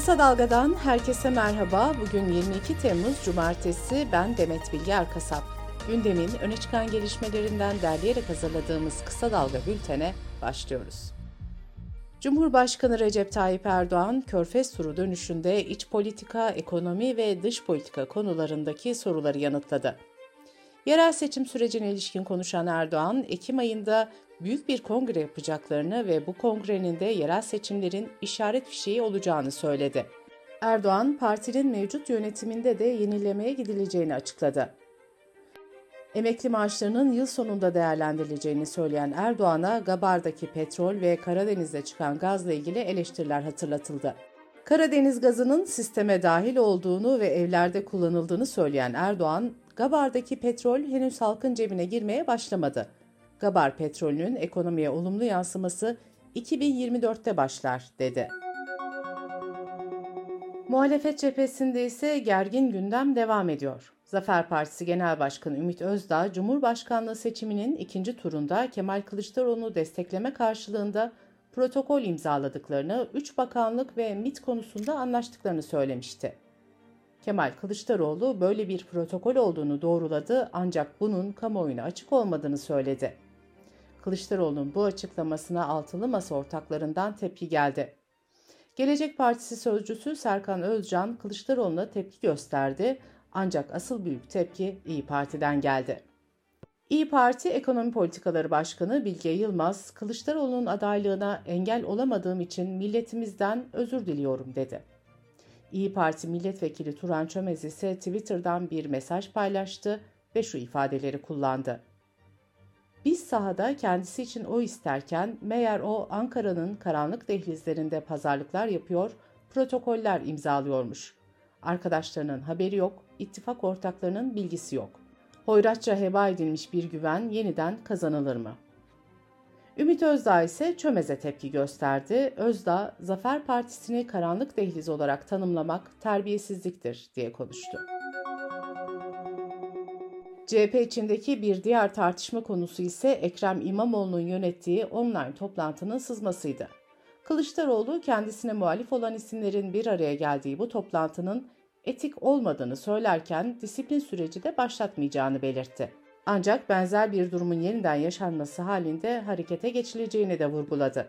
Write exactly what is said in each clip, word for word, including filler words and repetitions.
Kısa Dalga'dan herkese merhaba. Bugün yirmi iki Temmuz Cumartesi, ben Demet Bilge Erkasap. Gündemin öne çıkan gelişmelerinden derleyerek hazırladığımız Kısa Dalga Bülten'e başlıyoruz. Cumhurbaşkanı Recep Tayyip Erdoğan, Körfez turu dönüşünde iç politika, ekonomi ve dış politika konularındaki soruları yanıtladı. Yerel seçim sürecine ilişkin konuşan Erdoğan, Ekim ayında büyük bir kongre yapacaklarını ve bu kongrenin de yerel seçimlerin işaret fişeği olacağını söyledi. Erdoğan, partinin mevcut yönetiminde de yenilemeye gidileceğini açıkladı. Emekli maaşlarının yıl sonunda değerlendirileceğini söyleyen Erdoğan'a Gabar'daki petrol ve Karadeniz'de çıkan gazla ilgili eleştiriler hatırlatıldı. Karadeniz gazının sisteme dahil olduğunu ve evlerde kullanıldığını söyleyen Erdoğan, Gabar'daki petrol henüz halkın cebine girmeye başlamadı. Gabar petrolünün ekonomiye olumlu yansıması iki bin yirmi dörtte başlar, dedi. Muhalefet cephesinde ise gergin gündem devam ediyor. Zafer Partisi Genel Başkanı Ümit Özdağ, Cumhurbaşkanlığı seçiminin ikinci turunda Kemal Kılıçdaroğlu'nu destekleme karşılığında protokol imzaladıklarını, üç bakanlık ve MİT konusunda anlaştıklarını söylemişti. Kemal Kılıçdaroğlu böyle bir protokol olduğunu doğruladı ancak bunun kamuoyuna açık olmadığını söyledi. Kılıçdaroğlu'nun bu açıklamasına altılı masa ortaklarından tepki geldi. Gelecek Partisi sözcüsü Serkan Özcan Kılıçdaroğlu'na tepki gösterdi ancak asıl büyük tepki İYİ Parti'den geldi. İYİ Parti Ekonomi Politikaları Başkanı Bilge Yılmaz, Kılıçdaroğlu'nun adaylığına engel olamadığım için milletimizden özür diliyorum, dedi. İYİ Parti Milletvekili Turan Çömez ise Twitter'dan bir mesaj paylaştı ve şu ifadeleri kullandı. Biz sahada kendisi için oy isterken meğer o Ankara'nın karanlık dehlizlerinde pazarlıklar yapıyor, protokoller imzalıyormuş. Arkadaşlarının haberi yok, ittifak ortaklarının bilgisi yok. Hoyratça heba edilmiş bir güven yeniden kazanılır mı? Ümit Özdağ ise Çömez'e tepki gösterdi. Özdağ, Zafer Partisi'ni karanlık dehliz olarak tanımlamak terbiyesizliktir, diye konuştu. C H P içindeki bir diğer tartışma konusu ise Ekrem İmamoğlu'nun yönettiği online toplantının sızmasıydı. Kılıçdaroğlu, kendisine muhalif olan isimlerin bir araya geldiği bu toplantının etik olmadığını söylerken disiplin süreci de başlatmayacağını belirtti. Ancak benzer bir durumun yeniden yaşanması halinde harekete geçileceğini de vurguladı.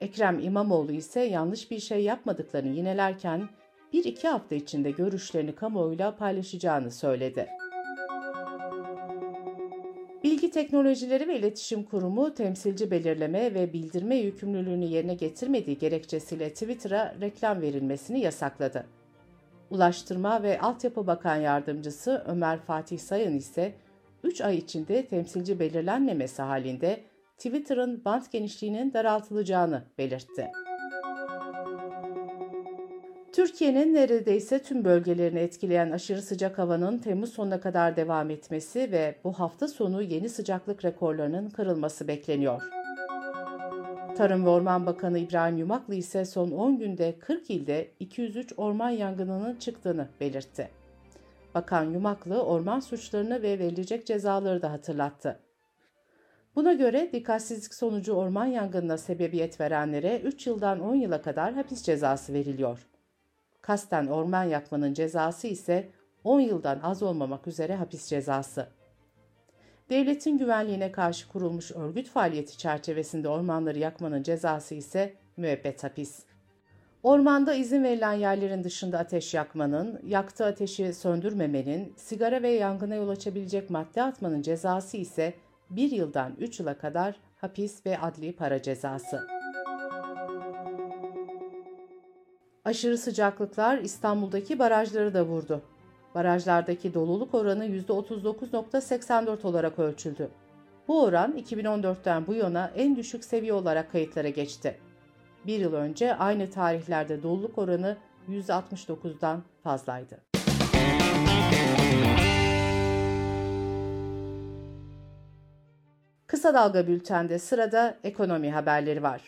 Ekrem İmamoğlu ise yanlış bir şey yapmadıklarını yinelerken bir iki hafta içinde görüşlerini kamuoyuyla paylaşacağını söyledi. Bilgi Teknolojileri ve İletişim Kurumu temsilci belirleme ve bildirme yükümlülüğünü yerine getirmediği gerekçesiyle Twitter'a reklam verilmesini yasakladı. Ulaştırma ve Altyapı Bakan Yardımcısı Ömer Fatih Sayın ise üç ay içinde temsilci belirlenmemesi halinde Twitter'ın bant genişliğinin daraltılacağını belirtti. Türkiye'nin neredeyse tüm bölgelerini etkileyen aşırı sıcak havanın Temmuz sonuna kadar devam etmesi ve bu hafta sonu yeni sıcaklık rekorlarının kırılması bekleniyor. Tarım ve Orman Bakanı İbrahim Yumaklı ise son on günde kırk ilde iki yüz üç orman yangınının çıktığını belirtti. Bakan Yumaklı, orman suçlarını ve verilecek cezaları da hatırlattı. Buna göre dikkatsizlik sonucu orman yangınına sebebiyet verenlere üç yıldan on yıla kadar hapis cezası veriliyor. Kasten orman yakmanın cezası ise on yıldan az olmamak üzere hapis cezası. Devletin güvenliğine karşı kurulmuş örgüt faaliyeti çerçevesinde ormanları yakmanın cezası ise müebbet hapis. Ormanda izin verilen yerlerin dışında ateş yakmanın, yaktığı ateşi söndürmemenin, sigara ve yangına yol açabilecek madde atmanın cezası ise bir yıldan üç yıla kadar hapis ve adli para cezası. Aşırı sıcaklıklar İstanbul'daki barajları da vurdu. Barajlardaki doluluk oranı yüzde otuz dokuz virgül seksen dört olarak ölçüldü. Bu oran iki bin on dörtten bu yana en düşük seviye olarak kayıtlara geçti. Bir yıl önce aynı tarihlerde doluluk oranı yüzde altmış dokuzdan fazlaydı. Kısa Dalga Bülten'de sırada ekonomi haberleri var.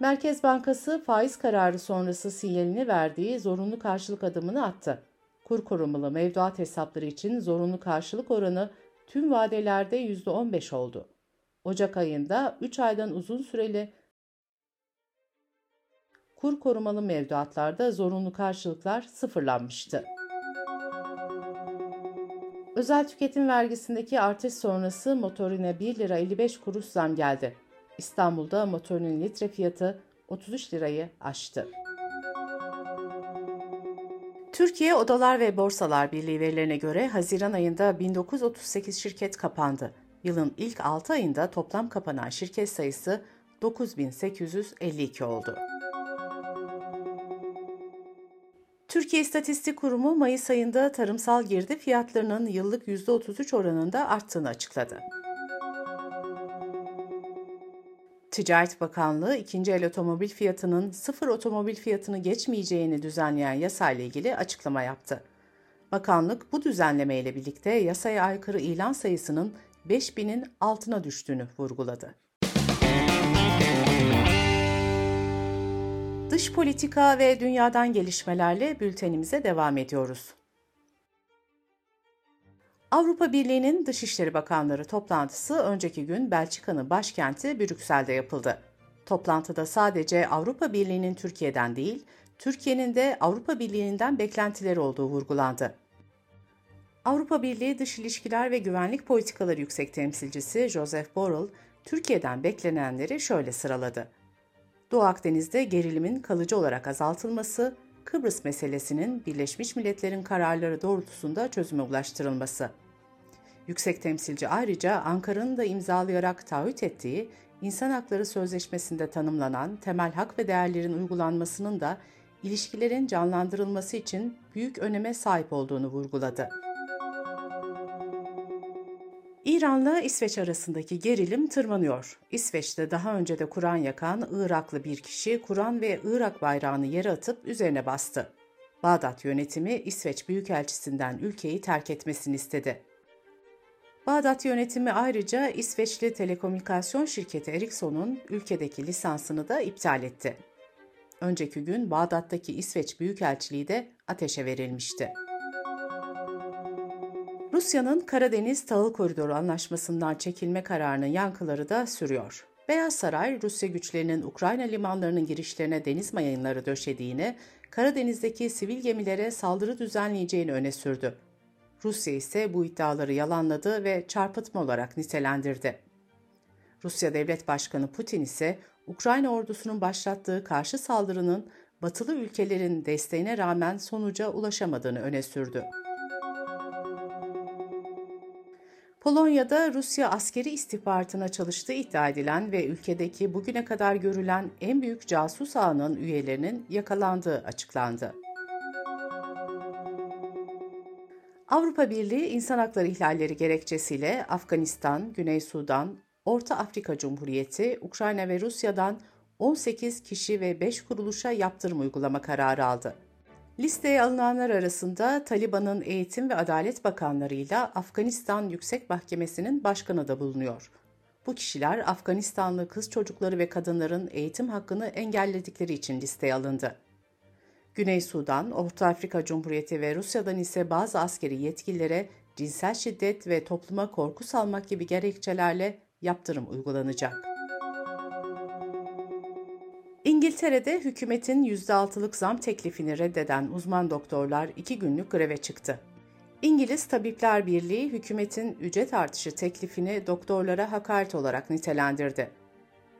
Merkez Bankası faiz kararı sonrası sinyalini verdiği zorunlu karşılık adımını attı. Kur korumalı mevduat hesapları için zorunlu karşılık oranı tüm vadelerde yüzde on beş oldu. Ocak ayında üç aydan uzun süreli kur korumalı mevduatlarda zorunlu karşılıklar sıfırlanmıştı. Özel tüketim vergisindeki artış sonrası motorine bir lira elli beş kuruş zam geldi. İstanbul'da motorinin litre fiyatı otuz üç lirayı aştı. Türkiye Odalar ve Borsalar Birliği verilerine göre Haziran ayında bin dokuz yüz otuz sekiz şirket kapandı. Yılın ilk altı ayında toplam kapanan şirket sayısı dokuz bin sekiz yüz elli iki oldu. Türkiye İstatistik Kurumu Mayıs ayında tarımsal girdi fiyatlarının yıllık yüzde otuz üç oranında arttığını açıkladı. Ticaret Bakanlığı, ikinci el otomobil fiyatının sıfır otomobil fiyatını geçmeyeceğini düzenleyen yasayla ilgili açıklama yaptı. Bakanlık, bu düzenlemeyle birlikte yasaya aykırı ilan sayısının beş binin altına düştüğünü vurguladı. Dış politika ve dünyadan gelişmelerle bültenimize devam ediyoruz. Avrupa Birliği'nin Dışişleri Bakanları toplantısı önceki gün Belçika'nın başkenti Brüksel'de yapıldı. Toplantıda sadece Avrupa Birliği'nin Türkiye'den değil, Türkiye'nin de Avrupa Birliği'nden beklentileri olduğu vurgulandı. Avrupa Birliği Dış İlişkiler ve Güvenlik Politikaları Yüksek Temsilcisi Josep Borrell, Türkiye'den beklenenleri şöyle sıraladı. Doğu Akdeniz'de gerilimin kalıcı olarak azaltılması, Kıbrıs meselesinin Birleşmiş Milletler'in kararları doğrultusunda çözüme ulaştırılması. Yüksek temsilci ayrıca Ankara'nın da imzalayarak taahhüt ettiği İnsan Hakları Sözleşmesi'nde tanımlanan temel hak ve değerlerin uygulanmasının da ilişkilerin canlandırılması için büyük öneme sahip olduğunu vurguladı. İran'la İsveç arasındaki gerilim tırmanıyor. İsveç'te daha önce de Kur'an yakan Iraklı bir kişi Kur'an ve Irak bayrağını yere atıp üzerine bastı. Bağdat yönetimi İsveç Büyükelçisi'nden ülkeyi terk etmesini istedi. Bağdat yönetimi ayrıca İsveçli telekomünikasyon şirketi Ericsson'un ülkedeki lisansını da iptal etti. Önceki gün Bağdat'taki İsveç Büyükelçiliği de ateşe verilmişti. Rusya'nın Karadeniz Tahıl Koridoru Anlaşması'ndan çekilme kararının yankıları da sürüyor. Beyaz Saray, Rusya güçlerinin Ukrayna limanlarının girişlerine deniz mayınları döşediğini, Karadeniz'deki sivil gemilere saldırı düzenleyeceğini öne sürdü. Rusya ise bu iddiaları yalanladı ve çarpıtma olarak nitelendirdi. Rusya Devlet Başkanı Putin ise Ukrayna ordusunun başlattığı karşı saldırının batılı ülkelerin desteğine rağmen sonuca ulaşamadığını öne sürdü. Polonya'da Rusya askeri istihbaratına çalıştığı iddia edilen ve ülkedeki bugüne kadar görülen en büyük casus ağının üyelerinin yakalandığı açıklandı. Avrupa Birliği insan hakları ihlalleri gerekçesiyle Afganistan, Güney Sudan, Orta Afrika Cumhuriyeti, Ukrayna ve Rusya'dan on sekiz kişi ve beş kuruluşa yaptırım uygulama kararı aldı. Listeye alınanlar arasında Taliban'ın Eğitim ve Adalet Bakanlarıyla Afganistan Yüksek Mahkemesi'nin başkanı da bulunuyor. Bu kişiler Afganistanlı kız çocukları ve kadınların eğitim hakkını engelledikleri için listeye alındı. Güney Sudan, Orta Afrika Cumhuriyeti ve Rusya'dan ise bazı askeri yetkililere cinsel şiddet ve topluma korku salmak gibi gerekçelerle yaptırım uygulanacak. İngiltere'de hükümetin yüzde altılık zam teklifini reddeden uzman doktorlar iki günlük greve çıktı. İngiliz Tabipler Birliği hükümetin ücret artışı teklifini doktorlara hakaret olarak nitelendirdi.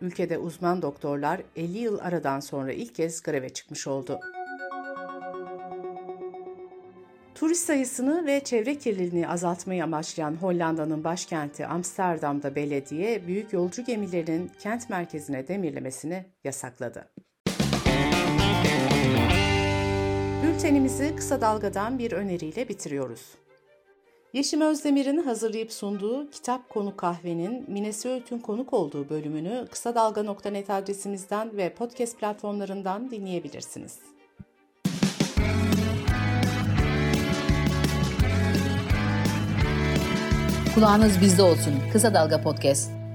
Ülkede uzman doktorlar elli yıl aradan sonra ilk kez greve çıkmış oldu. Turist sayısını ve çevre kirliliğini azaltmayı amaçlayan Hollanda'nın başkenti Amsterdam'da belediye, büyük yolcu gemilerinin kent merkezine demirlemesini yasakladı. Bültenimizi Kısa Dalga'dan bir öneriyle bitiriyoruz. Yeşim Özdemir'in hazırlayıp sunduğu Kitap Konu Kahve'nin Minesi Öğüt'ün konuk olduğu bölümünü kısadalga nokta net adresimizden ve podcast platformlarından dinleyebilirsiniz. Kulağınız bizde olsun. Kısa Dalga Podcast.